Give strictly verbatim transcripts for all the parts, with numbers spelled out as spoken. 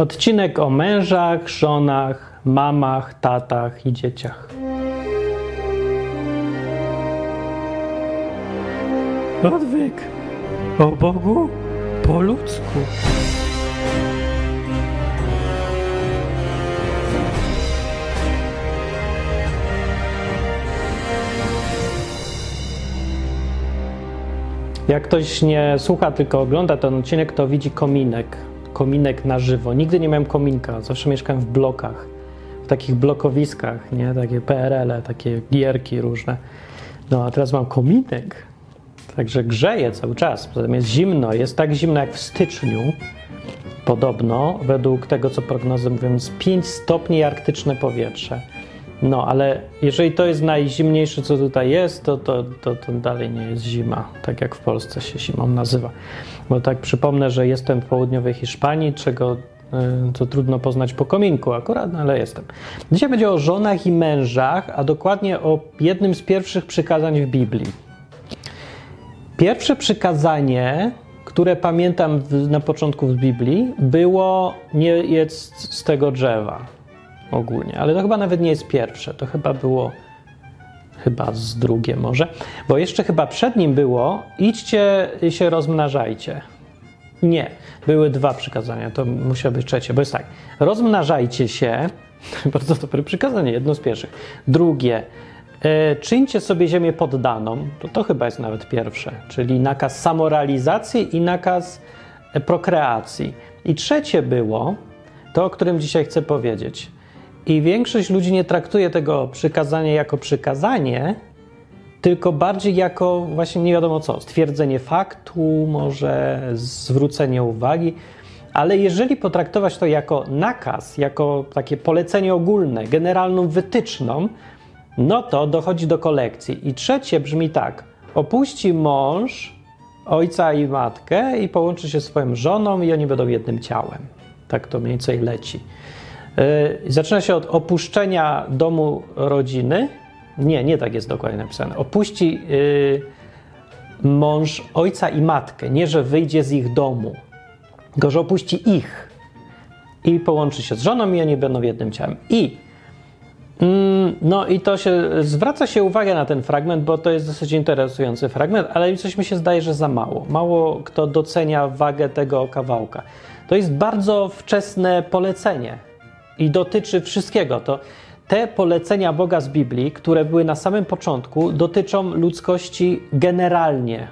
Odcinek o mężach, żonach, mamach, tatach i dzieciach. Ludwik, o Bogu po ludzku. Jak ktoś nie słucha, tylko ogląda ten odcinek, to widzi kominek. Kominek na żywo. Nigdy nie miałem kominka. Zawsze mieszkałem w blokach. W takich blokowiskach, nie? Takie P R L-e, takie gierki różne. No a teraz mam kominek. Także grzeje cały czas. Potem jest zimno. Jest tak zimno jak w styczniu. Podobno, według tego, co prognozy mówią, jest pięć stopni i arktyczne powietrze. No, ale jeżeli to jest najzimniejsze, co tutaj jest, to, to, to, to dalej nie jest zima, tak jak w Polsce się zimą nazywa. Bo tak przypomnę, że jestem w południowej Hiszpanii, czego to trudno poznać po kominku akurat, no ale jestem. Dzisiaj będzie o żonach i mężach, a dokładnie o jednym z pierwszych przykazań w Biblii. Pierwsze przykazanie, które pamiętam na początku w Biblii, było nie jedz z tego drzewa. Ogólnie, ale to chyba nawet nie jest pierwsze, to chyba było chyba z drugie może, bo jeszcze chyba przed nim było idźcie i się rozmnażajcie. Nie, były dwa przykazania, to musiało być trzecie, bo jest tak, rozmnażajcie się, bardzo dobre przykazanie, jedno z pierwszych. Drugie, e, czyńcie sobie ziemię poddaną, to, to chyba jest nawet pierwsze, czyli nakaz samorealizacji i nakaz prokreacji. I trzecie było, to o którym dzisiaj chcę powiedzieć. I większość ludzi nie traktuje tego przykazania jako przykazanie, tylko bardziej jako właśnie nie wiadomo co, stwierdzenie faktu, może zwrócenie uwagi, ale jeżeli potraktować to jako nakaz, jako takie polecenie ogólne, generalną wytyczną, no to dochodzi do kolekcji. I trzecie brzmi tak, opuści mąż ojca i matkę i połączy się swoją żoną i oni będą jednym ciałem. Tak to mniej więcej leci. Zaczyna się od opuszczenia domu rodziny. Nie, nie tak jest dokładnie napisane. Opuści yy, mąż ojca i matkę. Nie, że wyjdzie z ich domu, tylko że opuści ich i połączy się z żoną i oni będą jednym ciałem. I yy, no i to się zwraca się uwagę na ten fragment, bo to jest dosyć interesujący fragment, ale coś mi się zdaje, że za mało. Mało kto docenia wagę tego kawałka. To jest bardzo wczesne polecenie. I dotyczy wszystkiego. To te polecenia Boga z Biblii, które były na samym początku, dotyczą ludzkości generalnie.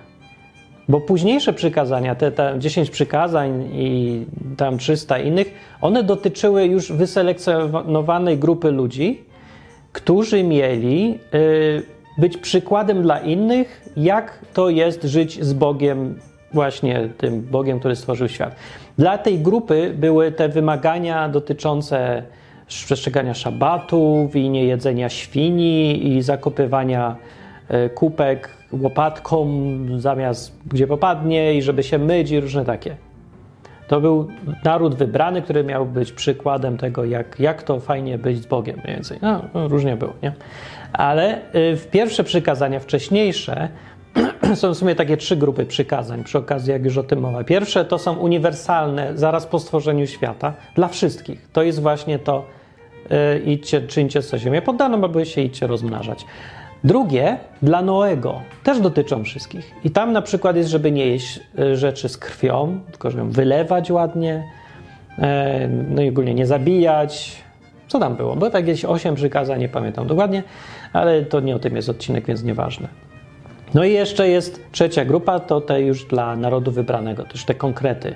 Bo późniejsze przykazania, te, te dziesięć przykazań i tam trzysta innych, one dotyczyły już wyselekcjonowanej grupy ludzi, którzy mieli y, być przykładem dla innych, jak to jest żyć z Bogiem, właśnie tym Bogiem, który stworzył świat. Dla tej grupy były te wymagania dotyczące przestrzegania szabatów i niejedzenia świni i zakopywania kubek łopatką zamiast gdzie popadnie i żeby się myć i różne takie. To był naród wybrany, który miał być przykładem tego, jak, jak to fajnie być z Bogiem mniej więcej. No, różnie było, nie? Ale w pierwsze przykazania wcześniejsze są w sumie takie trzy grupy przykazań, przy okazji jak już o tym mowa. Pierwsze to są uniwersalne, zaraz po stworzeniu świata, dla wszystkich. To jest właśnie to, y, idźcie, czyńcie co ziemię poddaną, aby się idźcie rozmnażać. Drugie, dla Noego, też dotyczą wszystkich. I tam na przykład jest, żeby nie jeść rzeczy z krwią, tylko żeby ją wylewać ładnie, y, no i ogólnie nie zabijać. Co tam było? Było tak jakieś osiem przykazań, nie pamiętam dokładnie, ale to nie o tym jest odcinek, więc nieważne. No i jeszcze jest trzecia grupa, to te już dla narodu wybranego, też te konkrety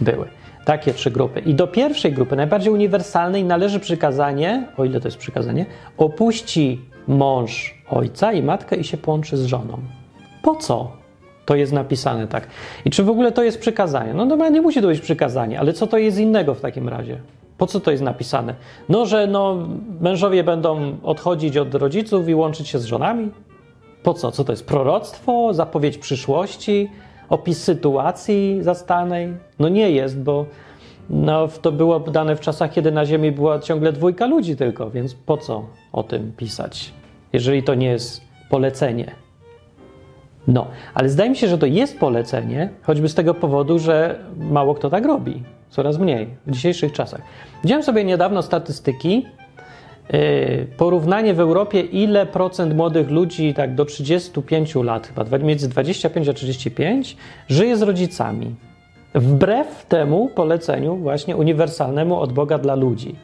były. Takie trzy grupy. I do pierwszej grupy, najbardziej uniwersalnej, należy przykazanie, o ile to jest przykazanie, opuści mąż ojca i matkę i się połączy z żoną. Po co to jest napisane tak? I czy w ogóle to jest przykazanie? No dobra, nie musi to być przykazanie, ale co to jest innego w takim razie? Po co to jest napisane? No, że no, mężowie będą odchodzić od rodziców i łączyć się z żonami? Po co? Co to jest? Proroctwo? Zapowiedź przyszłości? Opis sytuacji zastanej? No nie jest, bo no, to było dane w czasach, kiedy na ziemi była ciągle dwójka ludzi tylko, więc po co o tym pisać, jeżeli to nie jest polecenie? No, ale zdaje mi się, że to jest polecenie, choćby z tego powodu, że mało kto tak robi. coraz mniej w dzisiejszych czasach. Widziałem sobie niedawno statystyki, yy, porównanie w Europie, ile procent młodych ludzi tak do trzydziestu pięciu lat, chyba między dwudziestu pięciu a trzydziestu pięciu, żyje z rodzicami. Wbrew temu poleceniu właśnie uniwersalnemu od Boga dla ludzi.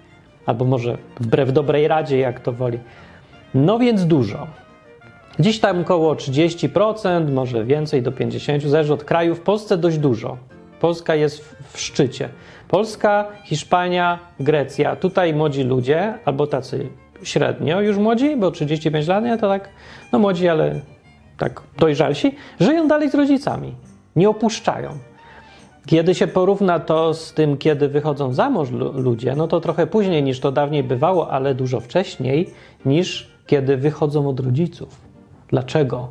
Albo może wbrew dobrej radzie, jak to woli. No więc dużo. Dziś tam około trzydzieści procent, może więcej, do pięćdziesięciu procent, zależy od kraju. W Polsce dość dużo. Polska jest w szczycie. Polska, Hiszpania, Grecja. Tutaj młodzi ludzie, albo tacy średnio już młodzi, bo trzydzieści pięć lat, nie, to tak, no młodzi, ale tak dojrzalsi, żyją dalej z rodzicami. Nie opuszczają. Kiedy się porówna to z tym, kiedy wychodzą za mąż ludzie, no to trochę później niż to dawniej bywało, ale dużo wcześniej niż kiedy wychodzą od rodziców. Dlaczego?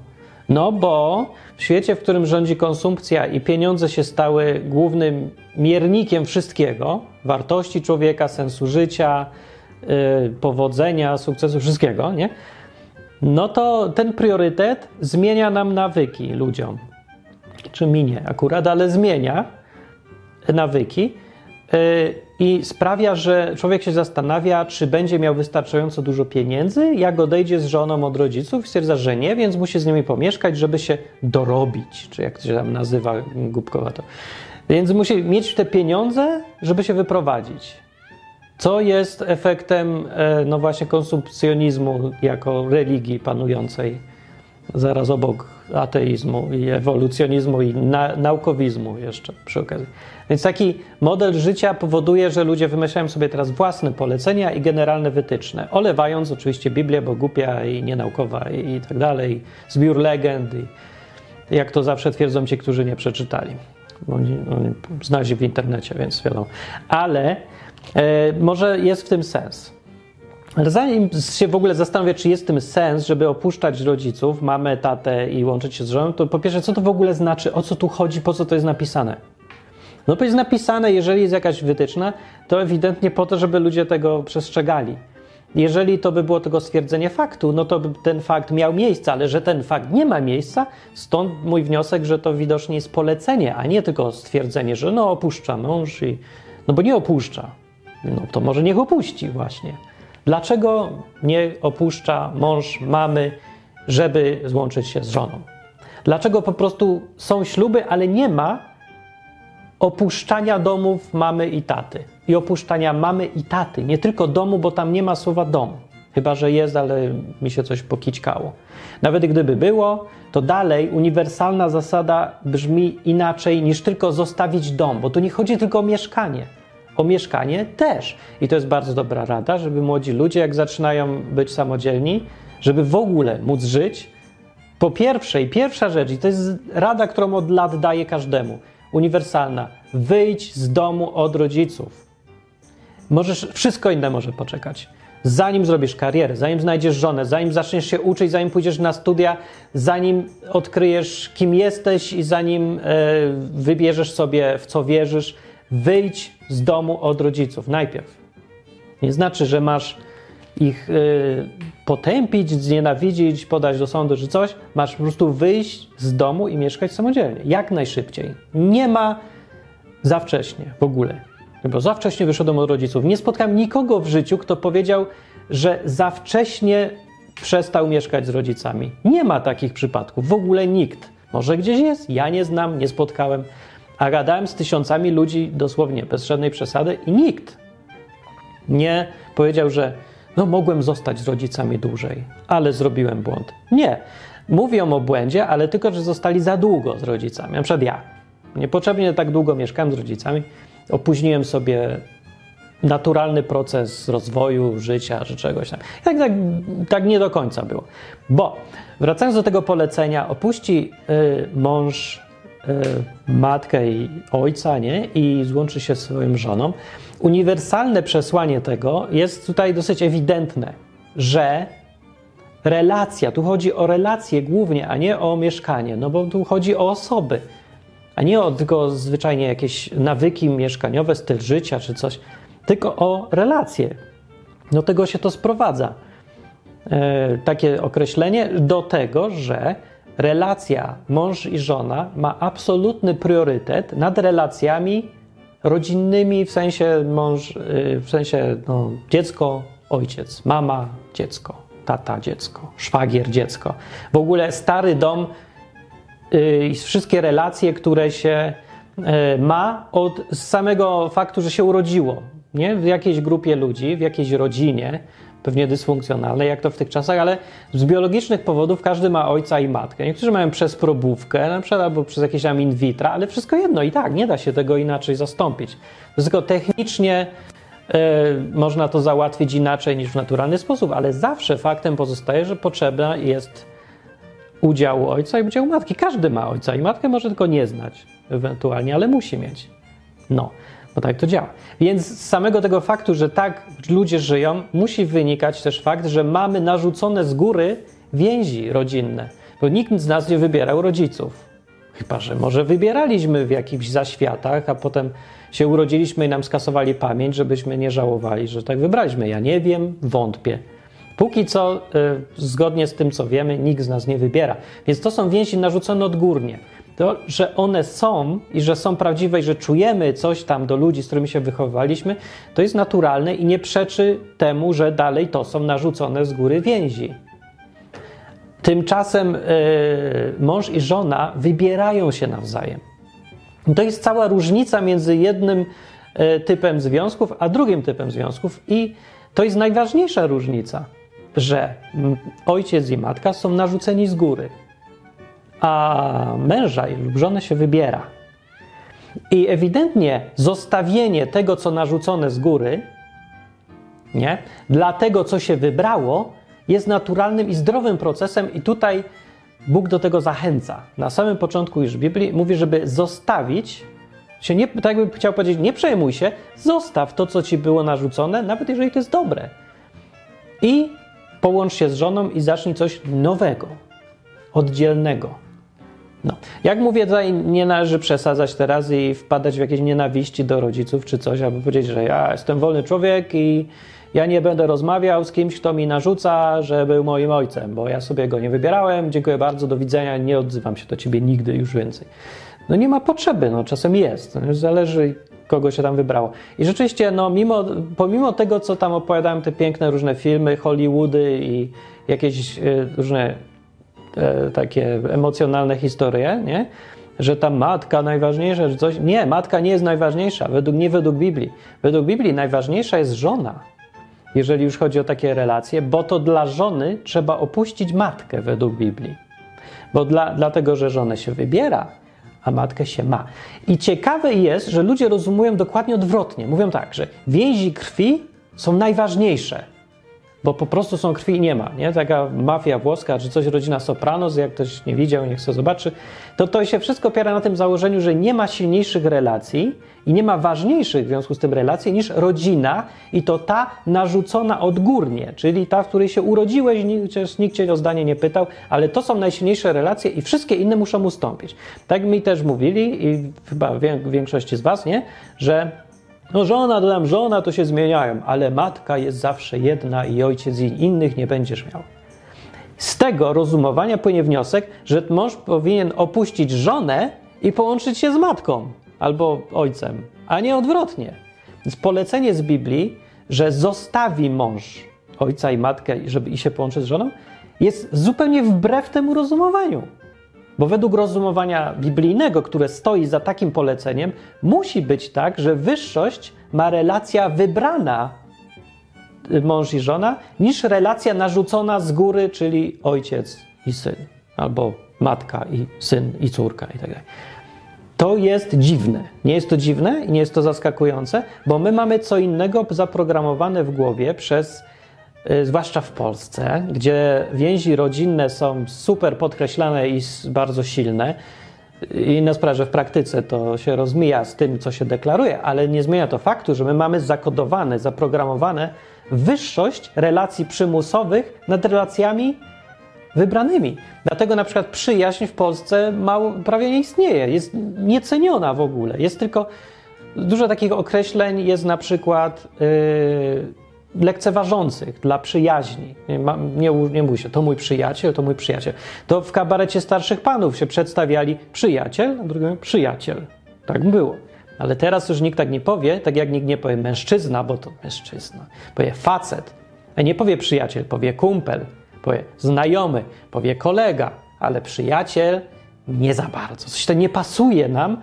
No bo w świecie, w którym rządzi konsumpcja i pieniądze się stały głównym miernikiem wszystkiego, wartości człowieka, sensu życia, yy, powodzenia, sukcesu, wszystkiego, nie? No to ten priorytet zmienia nam nawyki ludziom. Czy minie akurat, ale zmienia nawyki yy, i sprawia, że człowiek się zastanawia, czy będzie miał wystarczająco dużo pieniędzy, jak odejdzie z żoną od rodziców i stwierdza, że nie, więc musi z nimi pomieszkać, żeby się dorobić, czy jak to się tam nazywa głupkowato. Więc musi mieć te pieniądze, żeby się wyprowadzić. Co jest efektem yy, no właśnie konsumpcjonizmu jako religii panującej. Zaraz obok ateizmu i ewolucjonizmu i na, naukowizmu jeszcze przy okazji. Więc taki model życia powoduje, że ludzie wymyślają sobie teraz własne polecenia i generalne wytyczne, olewając oczywiście Biblię, bo głupia i nienaukowa i, i tak dalej, zbiór legend i jak to zawsze twierdzą ci, którzy nie przeczytali. Oni, oni znaleźli w internecie, więc wiadomo. Ale e, może jest w tym sens. Zanim się w ogóle zastanawiam, czy jest w tym sens, żeby opuszczać rodziców, mamę, tatę i łączyć się z żoną, to po pierwsze, co to w ogóle znaczy, o co tu chodzi, po co to jest napisane? No to jest napisane, jeżeli jest jakaś wytyczna, to ewidentnie po to, żeby ludzie tego przestrzegali. Jeżeli to by było tylko stwierdzenie faktu, no to by ten fakt miał miejsce, ale że ten fakt nie ma miejsca, stąd mój wniosek, że to widocznie jest polecenie, a nie tylko stwierdzenie, że no opuszcza mąż i... No bo nie opuszcza. No to może niech opuści właśnie. Dlaczego nie opuszcza mąż mamy, żeby złączyć się z żoną? Dlaczego po prostu są śluby, ale nie ma opuszczania domów mamy i taty? I opuszczania mamy i taty, nie tylko domu, bo tam nie ma słowa dom. Chyba że jest, ale mi się coś pokićkało. Nawet gdyby było, to dalej uniwersalna zasada brzmi inaczej niż tylko zostawić dom, bo tu nie chodzi tylko o mieszkanie. O mieszkanie też. I to jest bardzo dobra rada, żeby młodzi ludzie, jak zaczynają być samodzielni, żeby w ogóle móc żyć, po pierwsze i pierwsza rzecz, i to jest rada, którą od lat daję każdemu, uniwersalna, wyjdź z domu od rodziców. Możesz, wszystko inne może poczekać. Zanim zrobisz karierę, zanim znajdziesz żonę, zanim zaczniesz się uczyć, zanim pójdziesz na studia, zanim odkryjesz, kim jesteś i zanim e, wybierzesz sobie, w co wierzysz, wyjdź z domu od rodziców najpierw. Nie znaczy, że masz ich yy, potępić, znienawidzić, podać do sądu czy coś. Masz po prostu wyjść z domu i mieszkać samodzielnie. Jak najszybciej. Nie ma za wcześnie w ogóle. Bo za wcześnie wyszedłem od rodziców. Nie spotkałem nikogo w życiu, kto powiedział, że za wcześnie przestał mieszkać z rodzicami. Nie ma takich przypadków. W ogóle nikt. Może gdzieś jest? Ja nie znam, nie spotkałem. A gadałem z tysiącami ludzi dosłownie, bez żadnej przesady i nikt nie powiedział, że no mogłem zostać z rodzicami dłużej, ale zrobiłem błąd. Nie. Mówią o błędzie, ale tylko, że zostali za długo z rodzicami. Na przykład ja. Niepotrzebnie tak długo mieszkałem z rodzicami. Opóźniłem sobie naturalny proces rozwoju, życia, czy czegoś tam. Tak, tak, tak nie do końca było. Bo wracając do tego polecenia, opuści yy, mąż matkę i ojca, nie? I złączy się z swoją żoną. Uniwersalne przesłanie tego jest tutaj dosyć ewidentne, że relacja, tu chodzi o relacje głównie, a nie o mieszkanie, no bo tu chodzi o osoby, a nie o tylko zwyczajnie jakieś nawyki mieszkaniowe, styl życia czy coś, tylko o relacje. Do tego się to sprowadza. E, takie określenie do tego, że relacja mąż i żona ma absolutny priorytet nad relacjami rodzinnymi, w sensie mąż, w sensie no, dziecko, ojciec, mama, dziecko, tata, dziecko, szwagier, dziecko. W ogóle stary dom i yy, wszystkie relacje, które się yy, ma od samego faktu, że się urodziło, nie? W jakiejś grupie ludzi, w jakiejś rodzinie, pewnie dysfunkcjonalnej, jak to w tych czasach, ale z biologicznych powodów każdy ma ojca i matkę. Niektórzy mają przez probówkę, na przykład albo przez jakieś tam in vitro, ale wszystko jedno i tak, nie da się tego inaczej zastąpić. Tylko technicznie yy, można to załatwić inaczej niż w naturalny sposób, ale zawsze faktem pozostaje, że potrzebna jest udziału ojca i udziału matki. Każdy ma ojca i matkę, może tylko nie znać ewentualnie, ale musi mieć. No, bo tak to działa. Więc z samego tego faktu, że tak ludzie żyją, musi wynikać też fakt, że mamy narzucone z góry więzi rodzinne, bo nikt z nas nie wybierał rodziców. Chyba że może wybieraliśmy w jakichś zaświatach, a potem się urodziliśmy i nam skasowali pamięć, żebyśmy nie żałowali, że tak wybraliśmy. Ja nie wiem, wątpię. Póki co, yy, zgodnie z tym, co wiemy, nikt z nas nie wybiera. Więc to są więzi narzucone odgórnie. To, że one są i że są prawdziwe i że czujemy coś tam do ludzi, z którymi się wychowywaliśmy, to jest naturalne i nie przeczy temu, że dalej to są narzucone z góry więzi. Tymczasem yy, mąż i żona wybierają się nawzajem. To jest cała różnica między jednym yy, typem związków, a drugim typem związków i to jest najważniejsza różnica, że ojciec i matka są narzuceni z góry, a męża lub żonę się wybiera. I ewidentnie zostawienie tego, co narzucone z góry, nie, dla tego, co się wybrało, jest naturalnym i zdrowym procesem i tutaj Bóg do tego zachęca. Na samym początku już w Biblii mówi, żeby zostawić się, nie, tak jakby chciał powiedzieć, nie przejmuj się, zostaw to, co ci było narzucone, nawet jeżeli to jest dobre. I połącz się z żoną i zacznij coś nowego, oddzielnego. No. Jak mówię, tutaj nie należy przesadzać teraz i wpadać w jakieś nienawiści do rodziców czy coś, albo powiedzieć, że ja jestem wolny człowiek i ja nie będę rozmawiał z kimś, kto mi narzuca, że był moim ojcem, bo ja sobie go nie wybierałem, dziękuję bardzo, do widzenia, nie odzywam się do ciebie nigdy już więcej. No nie ma potrzeby, no czasem jest, no, zależy kogo się tam wybrało. I rzeczywiście, no mimo, pomimo tego, co tam opowiadałem, te piękne różne filmy, Hollywoody i jakieś y, różne y, takie emocjonalne historie, nie? Że ta matka najważniejsza, że coś... Nie, matka nie jest najważniejsza, według, nie według Biblii. Według Biblii najważniejsza jest żona, jeżeli już chodzi o takie relacje, bo to dla żony trzeba opuścić matkę według Biblii. Bo dla, dlatego, że żonę się wybiera, a matkę się ma. I ciekawe jest, że ludzie rozumują dokładnie odwrotnie. Mówią tak, że więzi krwi są najważniejsze, bo po prostu są krwi i nie ma. Nie? Taka mafia włoska, czy coś, rodzina Sopranos, jak ktoś nie widział, niech sobie zobaczy, to to się wszystko opiera na tym założeniu, że nie ma silniejszych relacji i nie ma ważniejszych w związku z tym relacji niż rodzina i to ta narzucona odgórnie, czyli ta, w której się urodziłeś, nikt, nikt cię o zdanie nie pytał, ale to są najsilniejsze relacje i wszystkie inne muszą ustąpić. Tak mi też mówili i chyba większości z was, nie? Że no żona, dodam, żona to się zmieniają, ale matka jest zawsze jedna i ojciec i innych nie będziesz miał. Z tego rozumowania płynie wniosek, że mąż powinien opuścić żonę i połączyć się z matką albo ojcem, a nie odwrotnie. Więc polecenie z Biblii, że zostawi mąż ojca i matkę, żeby i się połączyć z żoną, jest zupełnie wbrew temu rozumowaniu. Bo według rozumowania biblijnego, które stoi za takim poleceniem, musi być tak, że wyższość ma relacja wybrana mąż i żona, niż relacja narzucona z góry, czyli ojciec i syn, albo matka i syn i córka i tak dalej. To jest dziwne. Nie jest to dziwne i nie jest to zaskakujące, bo my mamy co innego zaprogramowane w głowie przez... zwłaszcza w Polsce, gdzie więzi rodzinne są super podkreślane i bardzo silne. Inna sprawa, że w praktyce to się rozmija z tym, co się deklaruje, ale nie zmienia to faktu, że my mamy zakodowane, zaprogramowane wyższość relacji przymusowych nad relacjami wybranymi. Dlatego na przykład przyjaźń w Polsce mało, prawie nie istnieje, jest nieceniona w ogóle. Jest tylko dużo takich określeń, jest na przykład... Yy, lekceważących dla przyjaźni. Nie, nie, nie mówi się, to mój przyjaciel, to mój przyjaciel. To w kabarecie starszych panów się przedstawiali przyjaciel, a drugim przyjaciel. Tak było. Ale teraz już nikt tak nie powie, tak jak nikt nie powie mężczyzna, bo to mężczyzna. Powie facet, a nie powie przyjaciel, powie kumpel, powie znajomy, powie kolega, ale przyjaciel nie za bardzo. Coś to nie pasuje nam,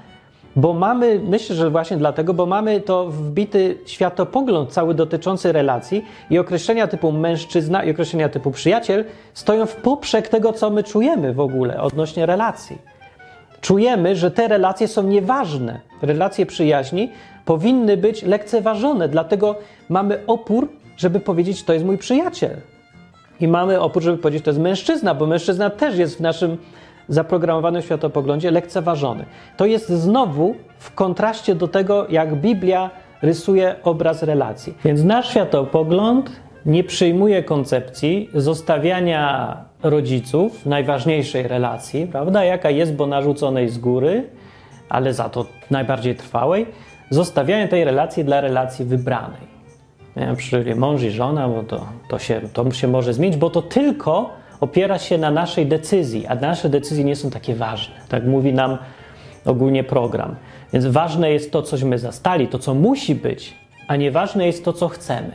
bo mamy, myślę, że właśnie dlatego, bo mamy to wbity światopogląd cały dotyczący relacji i określenia typu mężczyzna i określenia typu przyjaciel stoją w poprzek tego, co my czujemy w ogóle odnośnie relacji. Czujemy, że te relacje są nieważne. Relacje przyjaźni powinny być lekceważone, dlatego mamy opór, żeby powiedzieć, to jest mój przyjaciel. I mamy opór, żeby powiedzieć, to jest mężczyzna, bo mężczyzna też jest w naszym zaprogramowanym światopoglądzie lekceważony. To jest znowu w kontraście do tego, jak Biblia rysuje obraz relacji. Więc nasz światopogląd nie przyjmuje koncepcji zostawiania rodziców, najważniejszej relacji, prawda, jaka jest, bo narzuconej z góry, ale za to najbardziej trwałej, zostawiania tej relacji dla relacji wybranej. Ja, czyli mąż i żona, bo to, to, się, to się może zmienić, bo to tylko opiera się na naszej decyzji, a nasze decyzje nie są takie ważne. Tak mówi nam ogólnie program. Więc ważne jest to, cośmy zastali, to, co musi być, a nieważne jest to, co chcemy.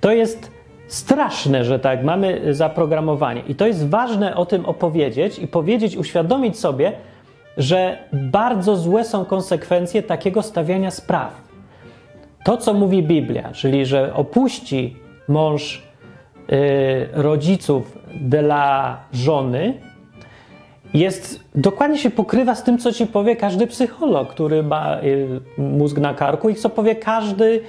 To jest straszne, że tak mamy zaprogramowanie. I to jest ważne o tym opowiedzieć i powiedzieć, uświadomić sobie, że bardzo złe są konsekwencje takiego stawiania spraw. To, co mówi Biblia, czyli że opuści mąż yy, rodziców dla żony, jest, dokładnie się pokrywa z tym, co ci powie każdy psycholog, który ma yy, mózg na karku i co powie każdy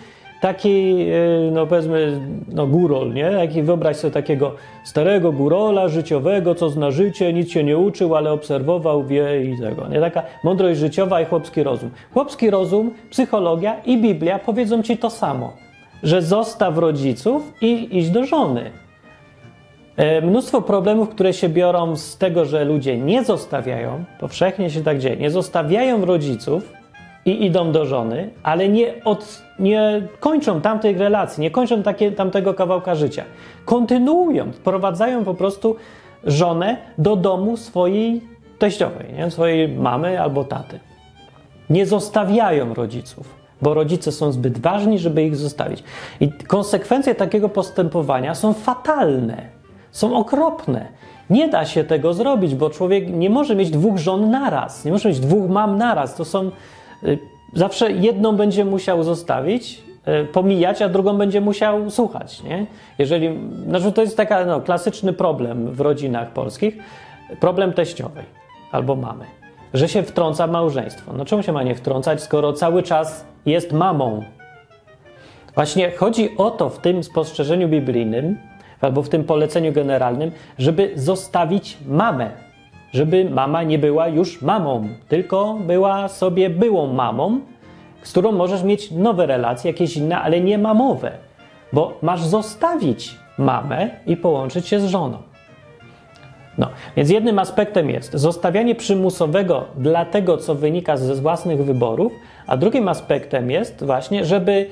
taki, no powiedzmy, no górol, nie? Taki, wyobraź sobie takiego starego górola życiowego, co zna życie, nic się nie uczył, ale obserwował, wie i tego, nie? Taka mądrość życiowa i chłopski rozum. Chłopski rozum, psychologia i Biblia powiedzą ci to samo, że zostaw rodziców i idź do żony. Mnóstwo problemów, które się biorą z tego, że ludzie nie zostawiają, powszechnie się tak dzieje, nie zostawiają rodziców, i idą do żony, ale nie, od, nie kończą tamtych relacji, nie kończą takie, tamtego kawałka życia. Kontynuują, wprowadzają po prostu żonę do domu swojej teściowej, nie? Swojej mamy albo taty. Nie zostawiają rodziców, bo rodzice są zbyt ważni, żeby ich zostawić. I konsekwencje takiego postępowania są fatalne, są okropne. Nie da się tego zrobić, bo człowiek nie może mieć dwóch żon naraz, nie może mieć dwóch mam naraz. To są... Zawsze jedną będzie musiał zostawić, pomijać, a drugą będzie musiał słuchać, nie? Jeżeli, znaczy to jest taki no, klasyczny problem w rodzinach polskich, problem teściowej albo mamy, że się wtrąca małżeństwo. No czemu się ma nie wtrącać, skoro cały czas jest mamą? Właśnie chodzi o to w tym spostrzeżeniu biblijnym albo w tym poleceniu generalnym, żeby zostawić mamę. Żeby mama nie była już mamą, tylko była sobie byłą mamą, z którą możesz mieć nowe relacje, jakieś inne, ale nie mamowe, bo masz zostawić mamę i połączyć się z żoną. No, więc jednym aspektem jest zostawianie przymusowego dla tego, co wynika ze własnych wyborów, a drugim aspektem jest właśnie, żeby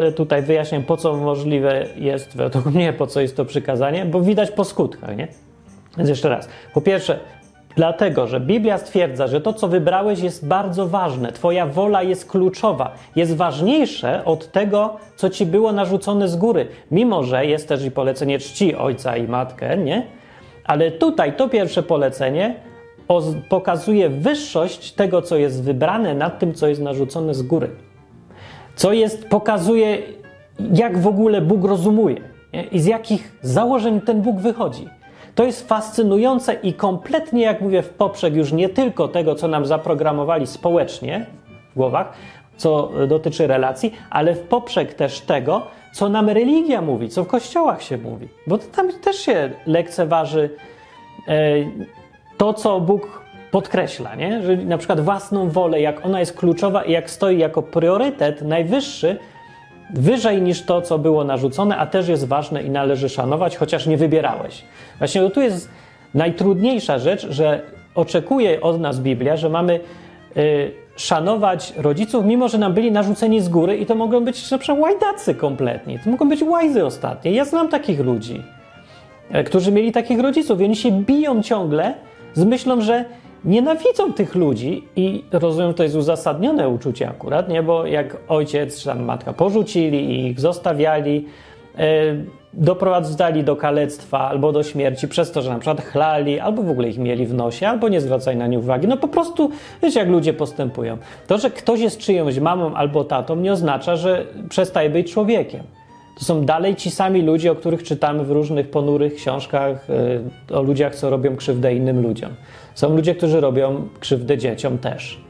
Yy, tutaj wyjaśniam, po co możliwe jest, według mnie, po co jest to przykazanie, bo widać po skutkach, nie? Więc jeszcze raz, po pierwsze, dlatego, że Biblia stwierdza, że to, co wybrałeś, jest bardzo ważne. Twoja wola jest kluczowa, jest ważniejsze od tego, co ci było narzucone z góry. Mimo, że jest też i polecenie czci ojca i matkę, nie? Ale tutaj to pierwsze polecenie pokazuje wyższość tego, co jest wybrane nad tym, co jest narzucone z góry. Co jest, pokazuje, jak w ogóle Bóg rozumuje, nie? I z jakich założeń ten Bóg wychodzi. To jest fascynujące i kompletnie, jak mówię, w poprzek już nie tylko tego, co nam zaprogramowali społecznie w głowach, co dotyczy relacji, ale w poprzek też tego, co nam religia mówi, co w kościołach się mówi. Bo to tam też się lekceważy to, co Bóg podkreśla, nie? Że na przykład własną wolę, jak ona jest kluczowa i jak stoi jako priorytet najwyższy, wyżej niż to, co było narzucone, a też jest ważne i należy szanować, chociaż nie wybierałeś. Właśnie to tu jest najtrudniejsza rzecz, że oczekuje od nas Biblia, że mamy y, szanować rodziców, mimo że nam byli narzuceni z góry i to mogą być przecież łajdacy kompletnie, to mogą być łajzy ostatnie. Ja znam takich ludzi, którzy mieli takich rodziców i oni się biją ciągle z myślą, że nienawidzą tych ludzi i rozumiem, to jest uzasadnione uczucie akurat, nie? Bo jak ojciec czy tam matka porzucili i ich zostawiali, yy, doprowadzali do kalectwa albo do śmierci przez to, że na przykład chlali, albo w ogóle ich mieli w nosie, albo nie zwracali na nie uwagi. No po prostu, wiecie, jak ludzie postępują. To, że ktoś jest czyjąś mamą albo tatą, nie oznacza, że przestaje być człowiekiem. To są dalej ci sami ludzie, o których czytamy w różnych ponurych książkach, yy, o ludziach, co robią krzywdę innym ludziom. Są ludzie, którzy robią krzywdę dzieciom też.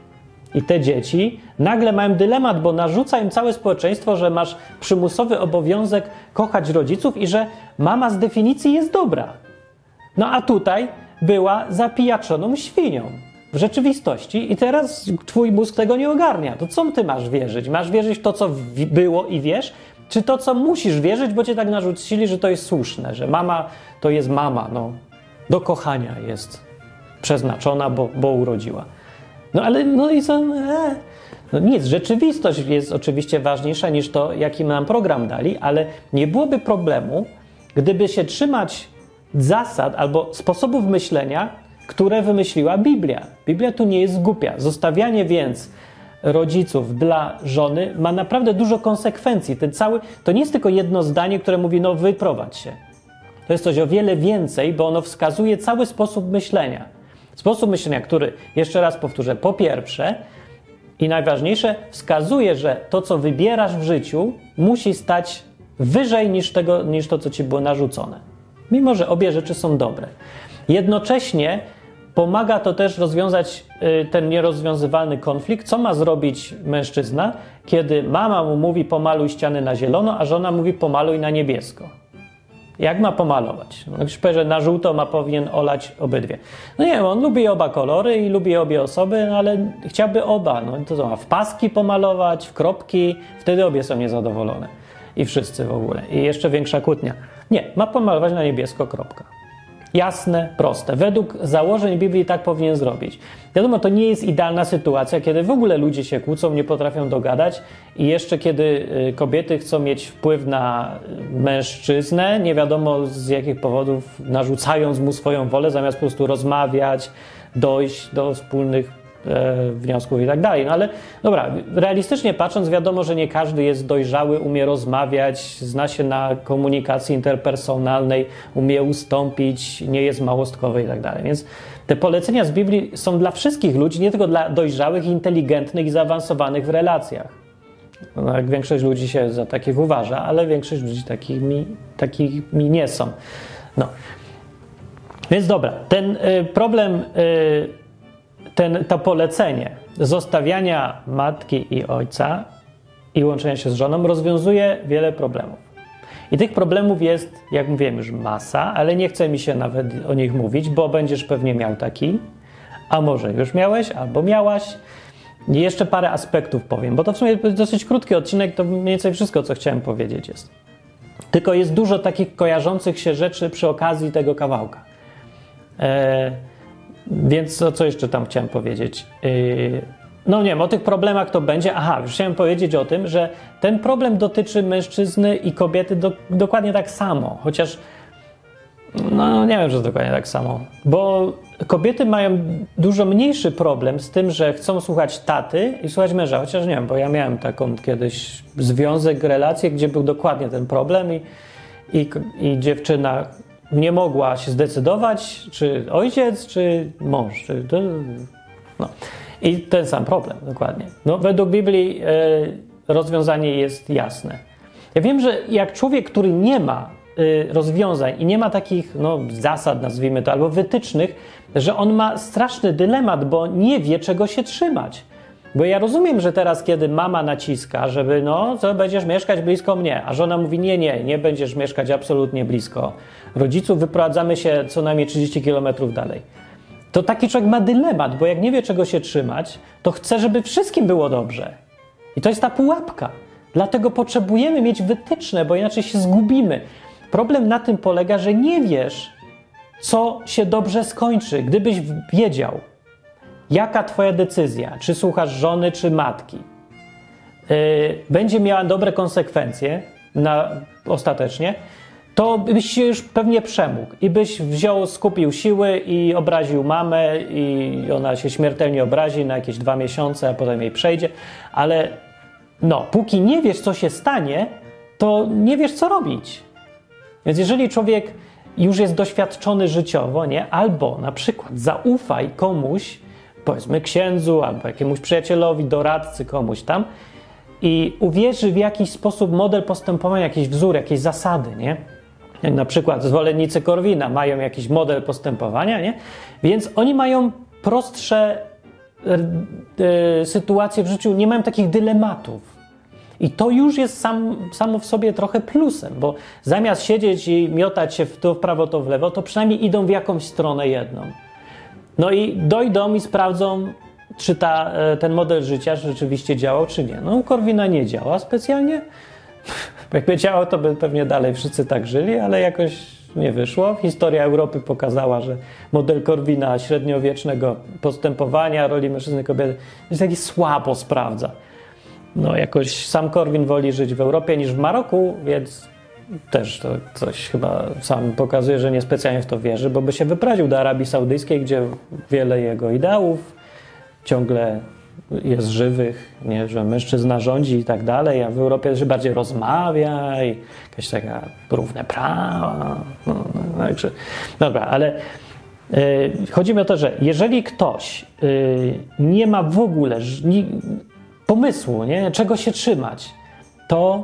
I te dzieci nagle mają dylemat, bo narzuca im całe społeczeństwo, że masz przymusowy obowiązek kochać rodziców i że mama z definicji jest dobra. No a tutaj była zapijaczoną świnią w rzeczywistości i teraz twój mózg tego nie ogarnia. To co ty masz wierzyć? Masz wierzyć w to, co było i wiesz? Czy to, co musisz wierzyć, bo cię tak narzucili, że to jest słuszne, że mama to jest mama, no do kochania jest przeznaczona, bo, bo urodziła. No ale, no i co? E, no nic, rzeczywistość jest oczywiście ważniejsza niż to, jaki nam program dali, ale nie byłoby problemu, gdyby się trzymać zasad albo sposobów myślenia, które wymyśliła Biblia. Biblia tu nie jest głupia. Zostawianie więc rodziców dla żony ma naprawdę dużo konsekwencji. Ten cały, to nie jest tylko jedno zdanie, które mówi, no wyprowadź się. To jest coś o wiele więcej, bo ono wskazuje cały sposób myślenia. Sposób myślenia, który, jeszcze raz powtórzę, po pierwsze i najważniejsze, wskazuje, że to, co wybierasz w życiu, musi stać wyżej niż, tego, niż to, co ci było narzucone. Mimo że obie rzeczy są dobre. Jednocześnie pomaga to też rozwiązać ten nierozwiązywalny konflikt. Co ma zrobić mężczyzna, kiedy mama mu mówi pomaluj ściany na zielono, a żona mówi pomaluj na niebiesko. Jak ma pomalować? No, ktoś powie, że na żółto ma powinien olać obydwie. No nie wiem, on lubi oba kolory i lubi obie osoby, no ale chciałby oba. No to co, ma w paski pomalować, w kropki, wtedy obie są niezadowolone. I wszyscy w ogóle. I jeszcze większa kłótnia. Nie, ma pomalować na niebiesko, kropka. Jasne, proste. Według założeń Biblii tak powinien zrobić. Wiadomo, to nie jest idealna sytuacja, kiedy w ogóle ludzie się kłócą, nie potrafią dogadać i jeszcze kiedy kobiety chcą mieć wpływ na mężczyznę, nie wiadomo z jakich powodów, narzucając mu swoją wolę, zamiast po prostu rozmawiać, dojść do wspólnych e, wniosków i tak dalej. No ale dobra, realistycznie patrząc, wiadomo, że nie każdy jest dojrzały, umie rozmawiać, zna się na komunikacji interpersonalnej, umie ustąpić, nie jest małostkowy i tak dalej. Więc te polecenia z Biblii są dla wszystkich ludzi, nie tylko dla dojrzałych, inteligentnych i zaawansowanych w relacjach. No, jak większość ludzi się za takich uważa, ale większość ludzi takimi, takimi nie są. No. Więc dobra, ten y, problem, y, ten, to polecenie zostawiania matki i ojca i łączenia się z żoną rozwiązuje wiele problemów. I tych problemów jest, jak mówiłem, już masa, ale nie chce mi się nawet o nich mówić, bo będziesz pewnie miał taki, a może już miałeś, albo miałaś. I jeszcze parę aspektów powiem, bo to w sumie jest dosyć krótki odcinek, to mniej więcej wszystko, co chciałem powiedzieć jest. Tylko jest dużo takich kojarzących się rzeczy przy okazji tego kawałka. E, więc o co jeszcze tam chciałem powiedzieć? E, No nie wiem, o tych problemach to będzie. Aha, już chciałem powiedzieć o tym, że ten problem dotyczy mężczyzny i kobiety do, dokładnie tak samo. Chociaż, no nie wiem, że dokładnie tak samo. Bo kobiety mają dużo mniejszy problem z tym, że chcą słuchać taty i słuchać męża. Chociaż nie wiem, bo ja miałem taką kiedyś związek, relację, gdzie był dokładnie ten problem i, i, i dziewczyna nie mogła się zdecydować, czy ojciec, czy mąż. Czy, no. I ten sam problem, dokładnie. No, według Biblii y, rozwiązanie jest jasne. Ja wiem, że jak człowiek, który nie ma y, rozwiązań i nie ma takich no, zasad, nazwijmy to, albo wytycznych, że on ma straszny dylemat, bo nie wie, czego się trzymać. Bo ja rozumiem, że teraz, kiedy mama naciska, żeby no, co, będziesz mieszkać blisko mnie, a żona mówi, nie, nie, nie będziesz mieszkać absolutnie blisko rodziców, wyprowadzamy się co najmniej trzydzieści kilometrów dalej. To taki człowiek ma dylemat, bo jak nie wie, czego się trzymać, to chce, żeby wszystkim było dobrze. I to jest ta pułapka. Dlatego potrzebujemy mieć wytyczne, bo inaczej się zgubimy. Problem na tym polega, że nie wiesz, co się dobrze skończy. Gdybyś wiedział, jaka twoja decyzja, czy słuchasz żony, czy matki, yy, będzie miała dobre konsekwencje na, ostatecznie, to byś się już pewnie przemógł i byś wziął, skupił siły i obraził mamę i ona się śmiertelnie obrazi na jakieś dwa miesiące, a potem jej przejdzie, ale no, póki nie wiesz, co się stanie, to nie wiesz, co robić. Więc jeżeli człowiek już jest doświadczony życiowo, nie? Albo na przykład zaufaj komuś, powiedzmy księdzu albo jakiemuś przyjacielowi, doradcy, komuś tam i uwierzy w jakiś sposób model postępowania, jakiś wzór, jakieś zasady, nie? Jak na przykład zwolennicy Korwina mają jakiś model postępowania, nie? Więc oni mają prostsze yy, sytuacje w życiu, nie mają takich dylematów. I to już jest sam, samo w sobie trochę plusem, bo zamiast siedzieć i miotać się w to w prawo, to w lewo, to przynajmniej idą w jakąś stronę jedną. No i dojdą i sprawdzą, czy ta, ten model życia rzeczywiście działał, czy nie. No u Korwina nie działa specjalnie. Jakby działał, to by pewnie dalej wszyscy tak żyli, ale jakoś nie wyszło. Historia Europy pokazała, że model Korwina średniowiecznego postępowania, roli mężczyzny i kobiety, jest taki słabo sprawdza. No jakoś sam Korwin woli żyć w Europie niż w Maroku, więc też to coś chyba sam pokazuje, że niespecjalnie w to wierzy, bo by się wyprawił do Arabii Saudyjskiej, gdzie wiele jego ideałów ciągle jest żywych, nie? Że mężczyzna rządzi i tak dalej, a w Europie się bardziej rozmawia i jakaś taka równe prawa. No, no, także, dobra, ale yy, chodzi mi o to, że jeżeli ktoś yy, nie ma w ogóle ni, pomysłu, nie? Czego się trzymać, to,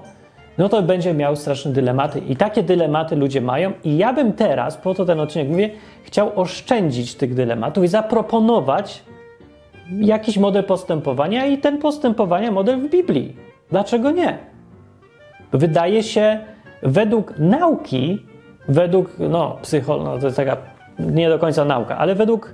no to będzie miał straszne dylematy i takie dylematy ludzie mają i ja bym teraz, po to ten odcinek mówię, chciał oszczędzić tych dylematów i zaproponować jakiś model postępowania i ten postępowania model w Biblii. Dlaczego nie? Wydaje się, według nauki, według, no, psychol, no to jest taka nie do końca nauka, ale według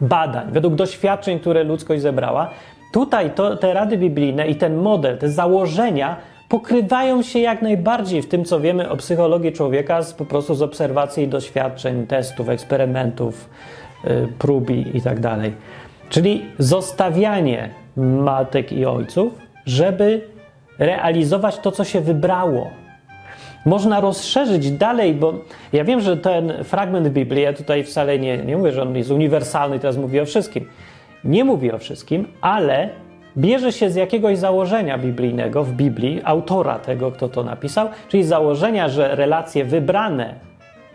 badań, według doświadczeń, które ludzkość zebrała, tutaj to, te rady biblijne i ten model, te założenia pokrywają się jak najbardziej w tym, co wiemy o psychologii człowieka z, po prostu z obserwacji, doświadczeń, testów, eksperymentów, yy, prób i tak dalej. Czyli zostawianie matek i ojców, żeby realizować to, co się wybrało. Można rozszerzyć dalej, bo ja wiem, że ten fragment Biblii, ja tutaj wcale nie, nie mówię, że on jest uniwersalny i teraz mówi o wszystkim. Nie mówi o wszystkim, ale bierze się z jakiegoś założenia biblijnego w Biblii, autora tego, kto to napisał, czyli założenia, że relacje wybrane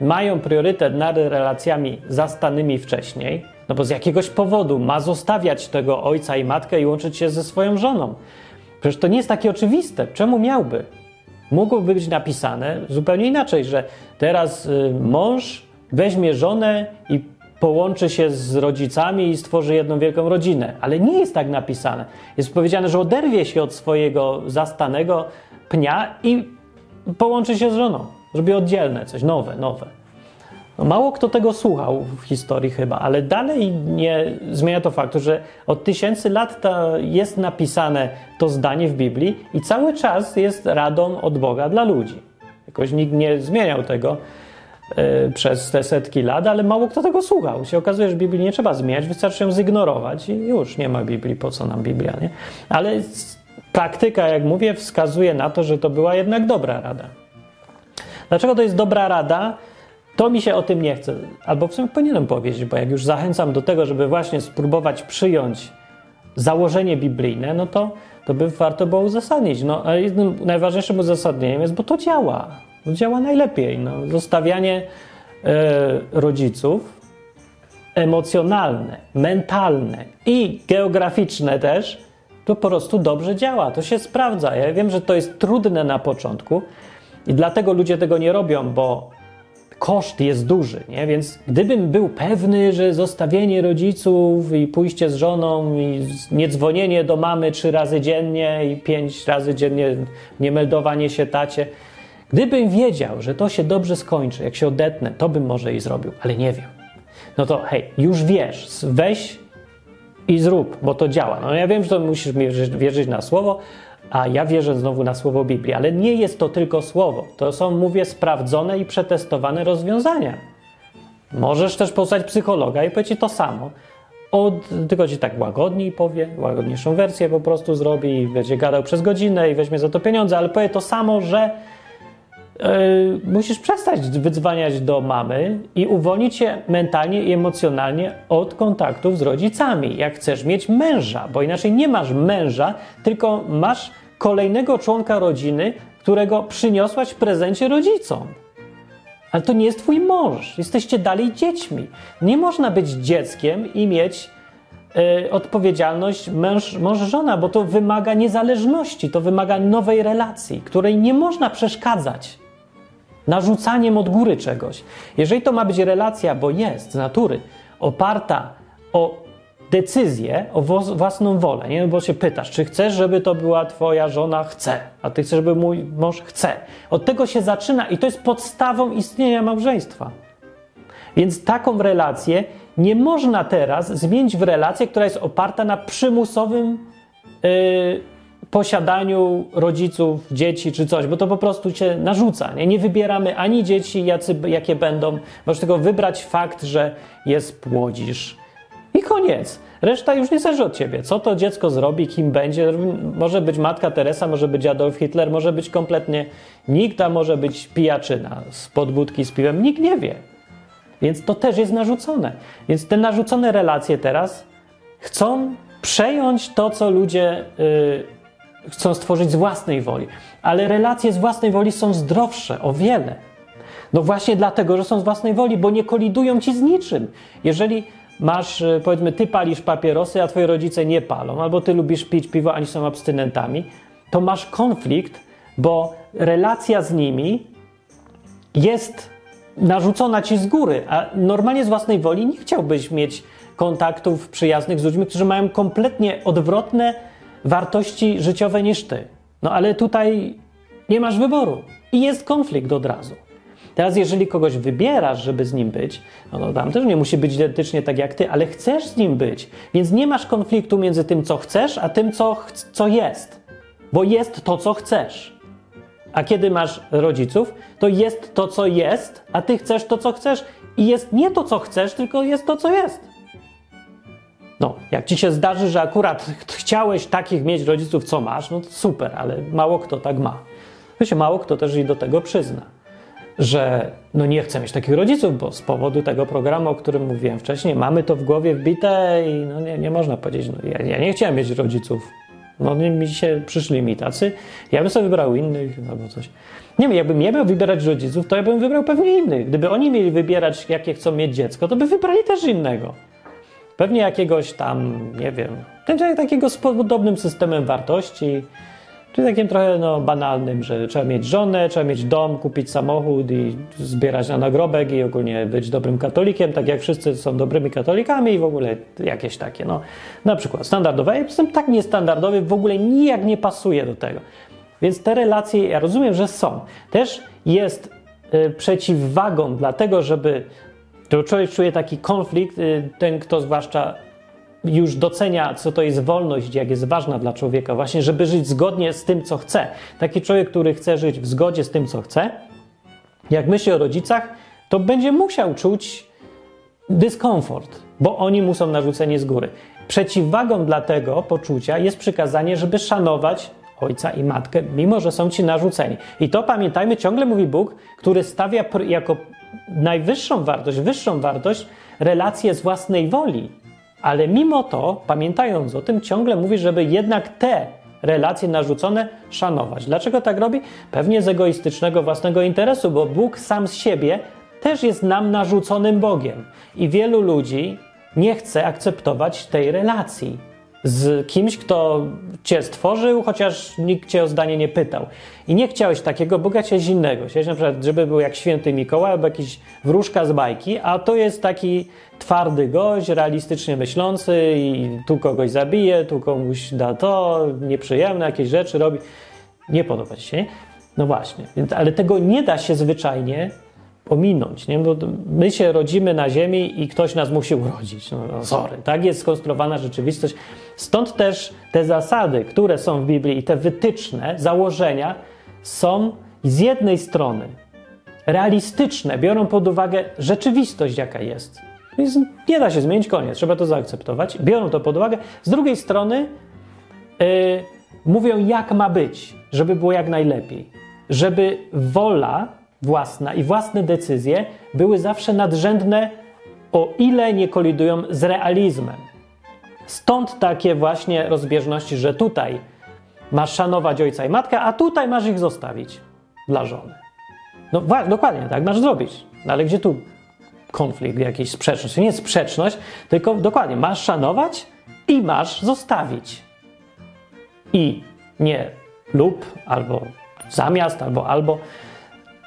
mają priorytet nad relacjami zastanymi wcześniej. No bo z jakiegoś powodu ma zostawiać tego ojca i matkę i łączyć się ze swoją żoną. Przecież to nie jest takie oczywiste. Czemu miałby? Mogłoby być napisane zupełnie inaczej, że teraz mąż weźmie żonę i połączy się z rodzicami i stworzy jedną wielką rodzinę. Ale nie jest tak napisane. Jest powiedziane, że oderwie się od swojego zastanego pnia i połączy się z żoną. Żeby oddzielne coś, nowe, nowe. Mało kto tego słuchał w historii chyba, ale dalej nie zmienia to faktu, że od tysięcy lat to jest napisane to zdanie w Biblii i cały czas jest radą od Boga dla ludzi. Jakoś nikt nie zmieniał tego yy, przez te setki lat, ale mało kto tego słuchał. Się okazuje, że Biblii nie trzeba zmieniać, wystarczy ją zignorować i już nie ma Biblii, po co nam Biblia, nie? Ale praktyka, jak mówię, wskazuje na to, że to była jednak dobra rada. Dlaczego to jest dobra rada? To mi się o tym nie chce, albo w sumie powinienem powiedzieć, bo jak już zachęcam do tego, żeby właśnie spróbować przyjąć założenie biblijne, no to, to by warto było uzasadnić. No, a jednym najważniejszym uzasadnieniem jest, bo to działa. To działa najlepiej. No, zostawianie yy, rodziców emocjonalne, mentalne i geograficzne też, to po prostu dobrze działa. To się sprawdza. Ja wiem, że to jest trudne na początku i dlatego ludzie tego nie robią, bo koszt jest duży, nie? Więc gdybym był pewny, że zostawienie rodziców i pójście z żoną i nie dzwonienie do mamy trzy razy dziennie i pięć razy dziennie nie meldowanie się tacie, gdybym wiedział, że to się dobrze skończy, jak się odetnę, to bym może i zrobił, ale nie wiem. No to hej, już wiesz, weź i zrób, bo to działa. No ja wiem, że to musisz wierzyć na słowo, a ja wierzę znowu na słowo Biblii, ale nie jest to tylko słowo. To są, mówię, sprawdzone i przetestowane rozwiązania. Możesz też posłać psychologa i powiedzieć to samo. Od, tylko ci tak łagodniej powie, łagodniejszą wersję po prostu zrobi i będzie gadał przez godzinę i weźmie za to pieniądze, ale powie to samo, że musisz przestać wydzwaniać do mamy i uwolnić się mentalnie i emocjonalnie od kontaktów z rodzicami, jak chcesz mieć męża, bo inaczej nie masz męża, tylko masz kolejnego członka rodziny, którego przyniosłaś w prezencie rodzicom. Ale to nie jest twój mąż, jesteście dalej dziećmi. Nie można być dzieckiem i mieć y, odpowiedzialność mąż-żona, bo to wymaga niezależności, to wymaga nowej relacji, której nie można przeszkadzać narzucaniem od góry czegoś. Jeżeli to ma być relacja, bo jest z natury oparta o decyzję, o własną wolę, nie? Bo się pytasz, czy chcesz, żeby to była twoja żona? Chcę. A ty chcesz, żeby mój mąż? Chce. Od tego się zaczyna i to jest podstawą istnienia małżeństwa. Więc taką relację nie można teraz zmienić w relację, która jest oparta na przymusowym yy, posiadaniu rodziców, dzieci czy coś, bo to po prostu cię narzuca. Nie, nie wybieramy ani dzieci, jacy, jakie będą. Możesz tylko wybrać fakt, że je spłodzisz. I koniec. Reszta już nie zależy od ciebie. Co to dziecko zrobi, kim będzie. Może być matka Teresa, może być Adolf Hitler, może być kompletnie nikt, a może być pijaczyna z podbudki z piwem. Nikt nie wie. Więc to też jest narzucone. Więc te narzucone relacje teraz chcą przejąć to, co ludzie yy, chcą stworzyć z własnej woli. Ale relacje z własnej woli są zdrowsze o wiele. No właśnie dlatego, że są z własnej woli, bo nie kolidują ci z niczym. Jeżeli masz, powiedzmy, ty palisz papierosy, a twoi rodzice nie palą, albo ty lubisz pić piwo, a oni są abstynentami, to masz konflikt, bo relacja z nimi jest narzucona ci z góry, a normalnie z własnej woli nie chciałbyś mieć kontaktów przyjaznych z ludźmi, którzy mają kompletnie odwrotne wartości życiowe niż ty. No ale tutaj nie masz wyboru i jest konflikt od razu. Teraz jeżeli kogoś wybierasz, żeby z nim być, no to tam też nie musi być identycznie tak jak ty, ale chcesz z nim być, więc nie masz konfliktu między tym, co chcesz, a tym, co, co jest. Bo jest to, co chcesz. A kiedy masz rodziców, to jest to, co jest, a ty chcesz to, co chcesz. I jest nie to, co chcesz, tylko jest to, co jest. No, jak ci się zdarzy, że akurat chciałeś takich mieć rodziców, co masz, no to super, ale mało kto tak ma. Wiecie, mało kto też i do tego przyzna, że no nie chcę mieć takich rodziców, bo z powodu tego programu, o którym mówiłem wcześniej, mamy to w głowie wbite i no nie, nie można powiedzieć, no ja, ja nie chciałem mieć rodziców, no mi się przyszli mi tacy, ja bym sobie wybrał innych albo coś. Nie wiem, jakbym nie miał wybierać rodziców, to ja bym wybrał pewnie innych. Gdyby oni mieli wybierać, jakie chcą mieć dziecko, to by wybrali też innego. Pewnie jakiegoś tam, nie wiem, takiego z podobnym systemem wartości, czyli takim trochę no, banalnym, że trzeba mieć żonę, trzeba mieć dom, kupić samochód i zbierać na nagrobek i ogólnie być dobrym katolikiem, tak jak wszyscy są dobrymi katolikami i w ogóle jakieś takie, no na przykład standardowe. Ja jestem tak niestandardowy, w ogóle nijak nie pasuje do tego. Więc te relacje, ja rozumiem, że są. Też jest y, przeciwwagą dlatego, żeby to człowiek czuje taki konflikt, y, ten kto zwłaszcza już docenia, co to jest wolność, jak jest ważna dla człowieka właśnie, żeby żyć zgodnie z tym, co chce. Taki człowiek, który chce żyć w zgodzie z tym, co chce, jak myśli o rodzicach, to będzie musiał czuć dyskomfort, bo oni mu są narzuceni z góry. Przeciwwagą dla tego poczucia jest przykazanie, żeby szanować ojca i matkę, mimo że są ci narzuceni. I to pamiętajmy, ciągle mówi Bóg, który stawia jako najwyższą wartość, wyższą wartość relację z własnej woli. Ale mimo to, pamiętając o tym, ciągle mówi, żeby jednak te relacje narzucone szanować. Dlaczego tak robi? Pewnie z egoistycznego własnego interesu, bo Bóg sam z siebie też jest nam narzuconym Bogiem. I wielu ludzi nie chce akceptować tej relacji z kimś, kto cię stworzył, chociaż nikt cię o zdanie nie pytał. I nie chciałeś takiego Boga, chciałeś innego. Chciałeś na przykład, żeby był jak święty Mikołaj albo jakiś wróżka z bajki, a to jest taki twardy gość, realistycznie myślący i tu kogoś zabije, tu komuś da to, nieprzyjemne jakieś rzeczy robi. Nie podoba ci się, nie? No właśnie. Ale tego nie da się zwyczajnie ominąć, nie? Bo my się rodzimy na ziemi i ktoś nas musi urodzić. No, sorry, tak jest skonstruowana rzeczywistość. Stąd też te zasady, które są w Biblii i te wytyczne, założenia są z jednej strony realistyczne, biorą pod uwagę rzeczywistość, jaka jest. Więc nie da się zmienić, koniec, trzeba to zaakceptować. Biorą to pod uwagę. Z drugiej strony yy, mówią, jak ma być, żeby było jak najlepiej. żeby wola własna i własne decyzje były zawsze nadrzędne, o ile nie kolidują z realizmem. Stąd takie właśnie rozbieżności, że tutaj masz szanować ojca i matkę, a tutaj masz ich zostawić dla żony. No dokładnie tak masz zrobić, ale gdzie tu konflikt, jakiś sprzeczność? To nie jest sprzeczność, tylko dokładnie masz szanować i masz zostawić. I nie lub, albo zamiast, albo albo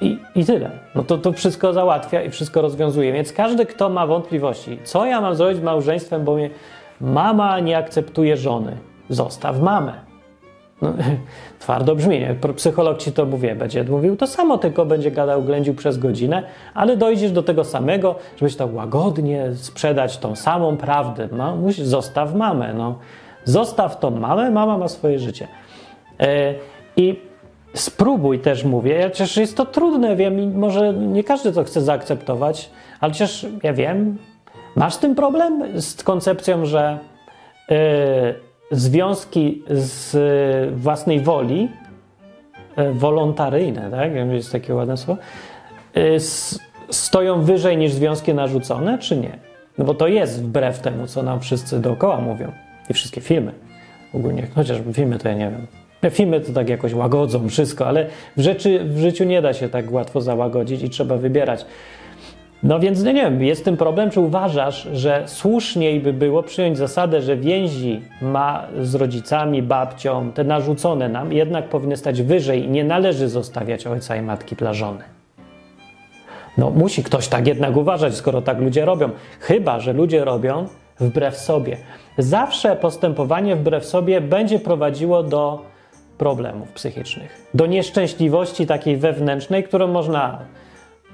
i, i tyle. No to, to wszystko załatwia i wszystko rozwiązuje. Więc każdy, kto ma wątpliwości, co ja mam zrobić z małżeństwem, bo mnie mama nie akceptuje żony, zostaw mamę. No, twardo brzmi, nie? Psycholog ci to mówi, będzie mówił to samo, tylko będzie gadał, ględził przez godzinę, ale dojdziesz do tego samego, żebyś tak łagodnie sprzedać tą samą prawdę. Ma, musisz, zostaw mamę, no. Zostaw tą mamę, mama ma swoje życie. Yy, I spróbuj też, mówię, ja przecież jest to trudne, wiem, może nie każdy to chce zaakceptować, ale przecież ja wiem, masz ten problem z koncepcją, że yy, związki z yy, własnej woli, yy, wolontaryjne, tak, jest takie ładne słowo, yy, stoją wyżej niż związki narzucone, czy nie? No bo to jest wbrew temu, co nam wszyscy dookoła mówią. I wszystkie filmy ogólnie, chociaż filmy to ja nie wiem. Filmy to tak jakoś łagodzą wszystko, ale w, rzeczy, w życiu nie da się tak łatwo załagodzić i trzeba wybierać. No więc nie wiem, jest tym problem, czy uważasz, że słuszniej by było przyjąć zasadę, że więzi ma z rodzicami, babcią, te narzucone nam, jednak powinny stać wyżej i nie należy zostawiać ojca i matki dla żony. No musi ktoś tak jednak uważać, skoro tak ludzie robią. Chyba że ludzie robią wbrew sobie. Zawsze postępowanie wbrew sobie będzie prowadziło do problemów psychicznych, do nieszczęśliwości takiej wewnętrznej, którą można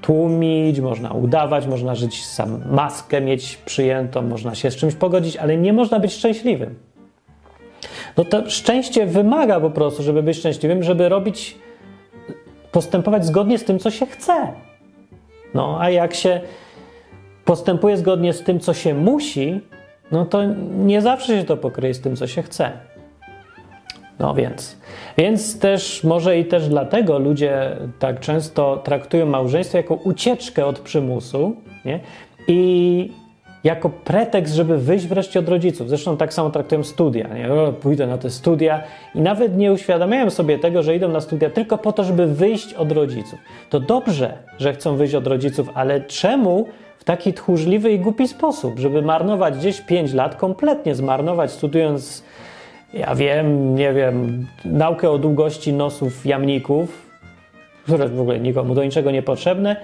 tłumić, można udawać, można żyć sam, maskę mieć przyjętą, można się z czymś pogodzić, ale nie można być szczęśliwym. No to szczęście wymaga po prostu, żeby być szczęśliwym, żeby robić, postępować zgodnie z tym, co się chce. No a jak się postępuje zgodnie z tym, co się musi, no to nie zawsze się to pokryje z tym, co się chce. No więc. Więc też może i też dlatego ludzie tak często traktują małżeństwo jako ucieczkę od przymusu, nie? I jako pretekst, żeby wyjść wreszcie od rodziców. Zresztą tak samo traktują studia, nie? O, pójdę na te studia i nawet nie uświadamiają sobie tego, że idą na studia tylko po to, żeby wyjść od rodziców. To dobrze, że chcą wyjść od rodziców, ale czemu w taki tchórzliwy i głupi sposób, żeby marnować gdzieś pięć lat, kompletnie zmarnować, studiując, ja wiem, nie wiem, naukę o długości nosów jamników, które w ogóle nikomu do niczego nie potrzebne,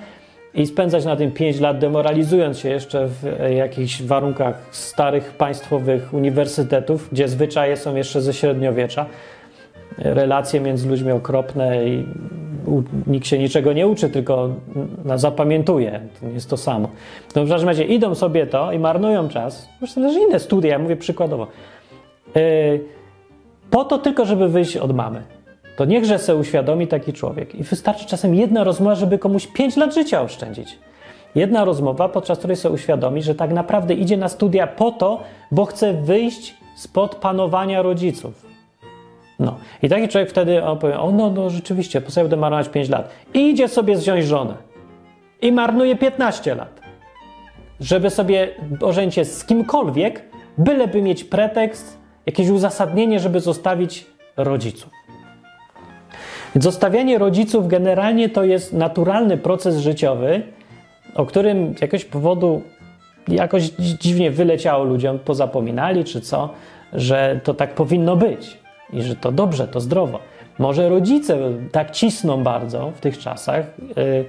i spędzać na tym pięć lat, demoralizując się jeszcze w jakichś warunkach starych państwowych uniwersytetów, gdzie zwyczaje są jeszcze ze średniowiecza, relacje między ludźmi okropne i nikt się niczego nie uczy, tylko zapamiętuje. To nie jest to samo. No w każdym razie idą sobie to i marnują czas. Zresztą też inne studia, ja mówię przykładowo. Yy, po to tylko, żeby wyjść od mamy. To niechże se uświadomi taki człowiek. I wystarczy czasem jedna rozmowa, żeby komuś pięć lat życia oszczędzić. Jedna rozmowa, podczas której se uświadomi, że tak naprawdę idzie na studia po to, bo chce wyjść spod panowania rodziców. No. I taki człowiek wtedy on powie, o no, no rzeczywiście, po co ja będę marnować pięć lat? I idzie sobie wziąć żonę. I marnuje piętnaście lat. Żeby sobie ożenić się z kimkolwiek, byleby mieć pretekst, jakieś uzasadnienie, żeby zostawić rodziców. Zostawianie rodziców generalnie to jest naturalny proces życiowy, o którym z jakiegoś powodu jakoś dziwnie wyleciało ludziom, pozapominali czy co, że to tak powinno być i że to dobrze, to zdrowo. Może rodzice tak cisną bardzo w tych czasach, yy,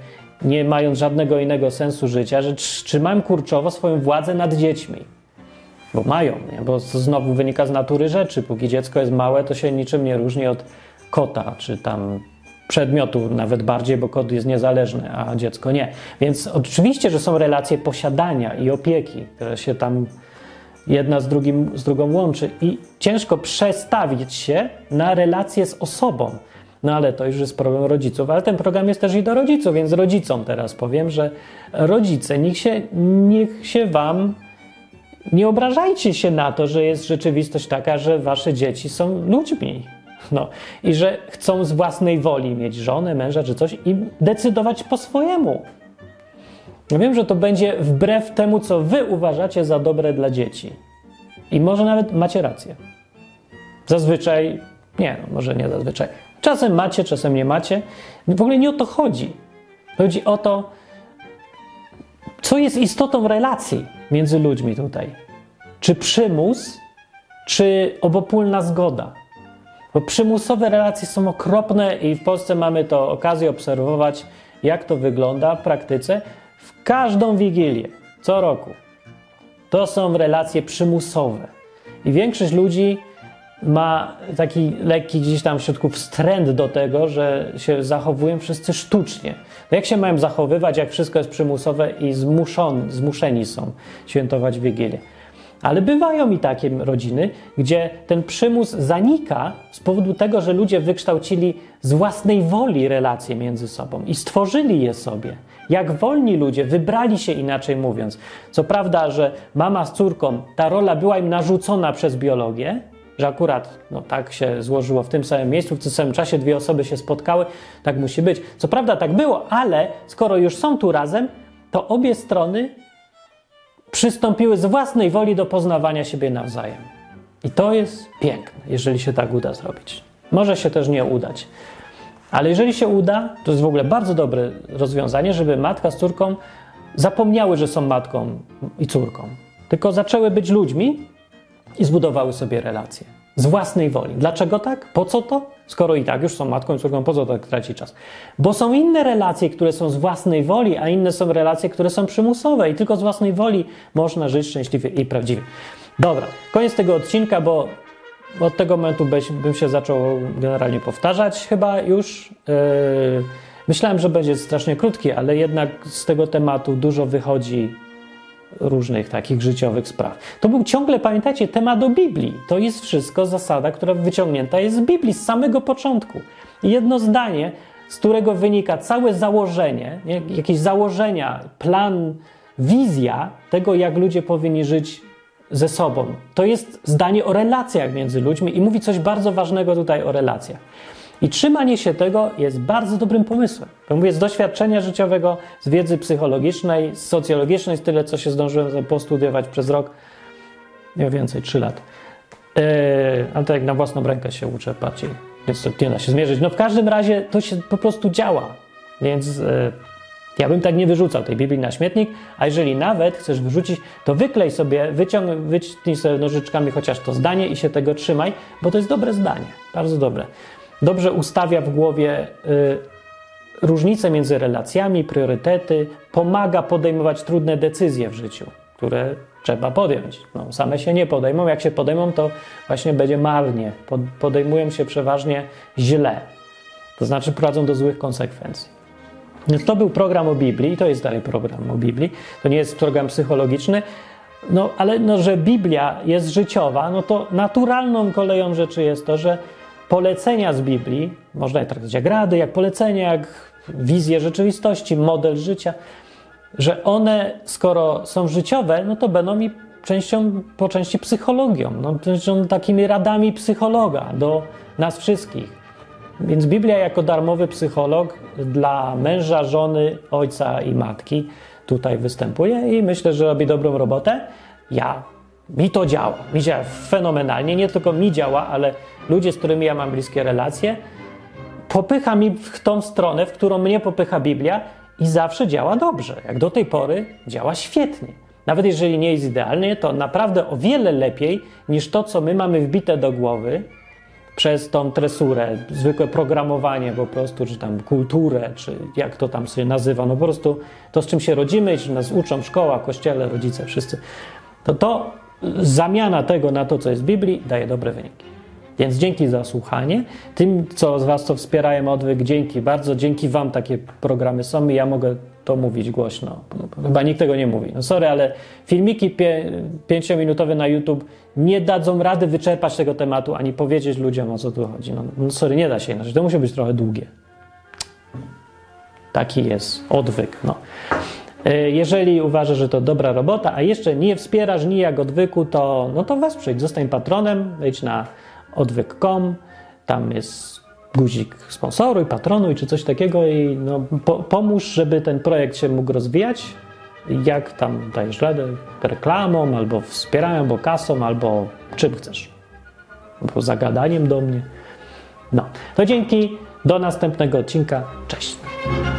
nie mając żadnego innego sensu życia, że trzymają kurczowo swoją władzę nad dziećmi. Bo mają, nie? Bo to znowu wynika z natury rzeczy. Póki dziecko jest małe, to się niczym nie różni od kota, czy tam przedmiotu nawet bardziej, bo kot jest niezależny, a dziecko nie. Więc oczywiście, że są relacje posiadania i opieki, które się tam jedna z, drugim, z drugą łączy i ciężko przestawić się na relacje z osobą. No ale to już jest problem rodziców, ale ten program jest też i do rodziców, więc rodzicom teraz powiem, że rodzice, niech się, niech się wam... nie obrażajcie się na to, że jest rzeczywistość taka, że wasze dzieci są ludźmi. No. I że chcą z własnej woli mieć żonę, męża czy coś i decydować po swojemu. Ja wiem, że to będzie wbrew temu, co wy uważacie za dobre dla dzieci. I może nawet macie rację. Zazwyczaj, nie, może nie zazwyczaj. Czasem macie, czasem nie macie. W ogóle nie o to chodzi. Chodzi o to, co jest istotą relacji między ludźmi tutaj. Czy przymus, czy obopólna zgoda. Bo przymusowe relacje są okropne i w Polsce mamy to okazję obserwować, jak to wygląda w praktyce w każdą Wigilię, co roku. To są relacje przymusowe. I większość ludzi ma taki lekki gdzieś tam w środku wstręt do tego, że się zachowują wszyscy sztucznie. No jak się mają zachowywać, jak wszystko jest przymusowe i zmuszon, zmuszeni są świętować Wigilię. Ale bywają i takie rodziny, gdzie ten przymus zanika z powodu tego, że ludzie wykształcili z własnej woli relacje między sobą i stworzyli je sobie. Jak wolni ludzie wybrali się, inaczej mówiąc. Co prawda, że mama z córką, ta rola była im narzucona przez biologię, że akurat no, tak się złożyło w tym samym miejscu, w tym samym czasie dwie osoby się spotkały, tak musi być. Co prawda tak było, ale skoro już są tu razem, to obie strony przystąpiły z własnej woli do poznawania siebie nawzajem. I to jest piękne, jeżeli się tak uda zrobić. Może się też nie udać. Ale jeżeli się uda, to jest w ogóle bardzo dobre rozwiązanie, żeby matka z córką zapomniały, że są matką i córką. Tylko zaczęły być ludźmi i zbudowały sobie relacje. Z własnej woli. Dlaczego tak? Po co to? Skoro i tak już są matką i córką, po co tak traci czas? Bo są inne relacje, które są z własnej woli, a inne są relacje, które są przymusowe i tylko z własnej woli można żyć szczęśliwie i prawdziwie. Dobra, koniec tego odcinka, bo od tego momentu bym się zaczął generalnie powtarzać chyba już. Yy, myślałem, że będzie strasznie krótki, ale jednak z tego tematu dużo wychodzi różnych takich życiowych spraw. To był ciągle, pamiętajcie, temat o Biblii. To jest wszystko zasada, która wyciągnięta jest z Biblii z samego początku. I jedno zdanie, z którego wynika całe założenie, jakieś założenia, plan, wizja tego, jak ludzie powinni żyć ze sobą. To jest zdanie o relacjach między ludźmi i mówi coś bardzo ważnego tutaj o relacjach. I trzymanie się tego jest bardzo dobrym pomysłem. Bo mówię z doświadczenia życiowego, z wiedzy psychologicznej, z socjologicznej, z tyle, co się zdążyłem postudiować przez rok, mniej więcej trzy lat. Yy, ale to jak na własną rękę się uczę bardziej, więc to nie da się zmierzyć. No w każdym razie to się po prostu działa, więc yy, ja bym tak nie wyrzucał tej Biblii na śmietnik, a jeżeli nawet chcesz wyrzucić, to wyklej sobie, wyciąg, wyciągnij sobie nożyczkami chociaż to zdanie i się tego trzymaj, bo to jest dobre zdanie, bardzo dobre. Dobrze ustawia w głowie y, różnice między relacjami, priorytety, pomaga podejmować trudne decyzje w życiu, które trzeba podjąć. No, same się nie podejmą, jak się podejmą, to właśnie będzie marnie. Podejmują się przeważnie źle, to znaczy prowadzą do złych konsekwencji. Więc to był program o Biblii i to jest dalej program o Biblii, to nie jest program psychologiczny. No ale no, że Biblia jest życiowa, no to naturalną koleją rzeczy jest to, że polecenia z Biblii, można je traktować jak rady, jak polecenia, jak wizje rzeczywistości, model życia, że one, skoro są życiowe, no to będą mi częścią, po części psychologią, no, częścią takimi radami psychologa do nas wszystkich. Więc Biblia jako darmowy psycholog dla męża, żony, ojca i matki tutaj występuje i myślę, że robi dobrą robotę. Ja, mi to działa, mi działa fenomenalnie, nie tylko mi działa, ale ludzie, z którymi ja mam bliskie relacje, popycha mi w tą stronę, w którą mnie popycha Biblia i zawsze działa dobrze. Jak do tej pory działa świetnie. Nawet jeżeli nie jest idealnie, to naprawdę o wiele lepiej niż to, co my mamy wbite do głowy przez tą tresurę, zwykłe programowanie po prostu, czy tam kulturę, czy jak to tam się nazywa. No po prostu to, z czym się rodzimy, czy nas uczą szkoła, kościele, rodzice, wszyscy. To to zamiana tego na to, co jest w Biblii, daje dobre wyniki. Więc dzięki za słuchanie. Tym, co z was to wspierają odwyk, dzięki bardzo. Dzięki wam takie programy są i ja mogę to mówić głośno. Chyba nikt tego nie mówi. No sorry, ale filmiki pięciominutowe na YouTube nie dadzą rady wyczerpać tego tematu, ani powiedzieć ludziom, o co tu chodzi. No, no sorry, nie da się inaczej. To musi być trochę długie. Taki jest odwyk. No. Jeżeli uważasz, że to dobra robota, a jeszcze nie wspierasz nijak odwyku, to, no to wesprzyj. Zostań patronem, wejdź na odwyk kropka com tam jest guzik sponsoruj, patronuj czy coś takiego i no, po, pomóż, żeby ten projekt się mógł rozwijać. Jak tam dajesz radę? Reklamą, albo wspierają, albo kasą, albo czym chcesz. Albo zagadaniem do mnie. No, to dzięki. Do następnego odcinka. Cześć.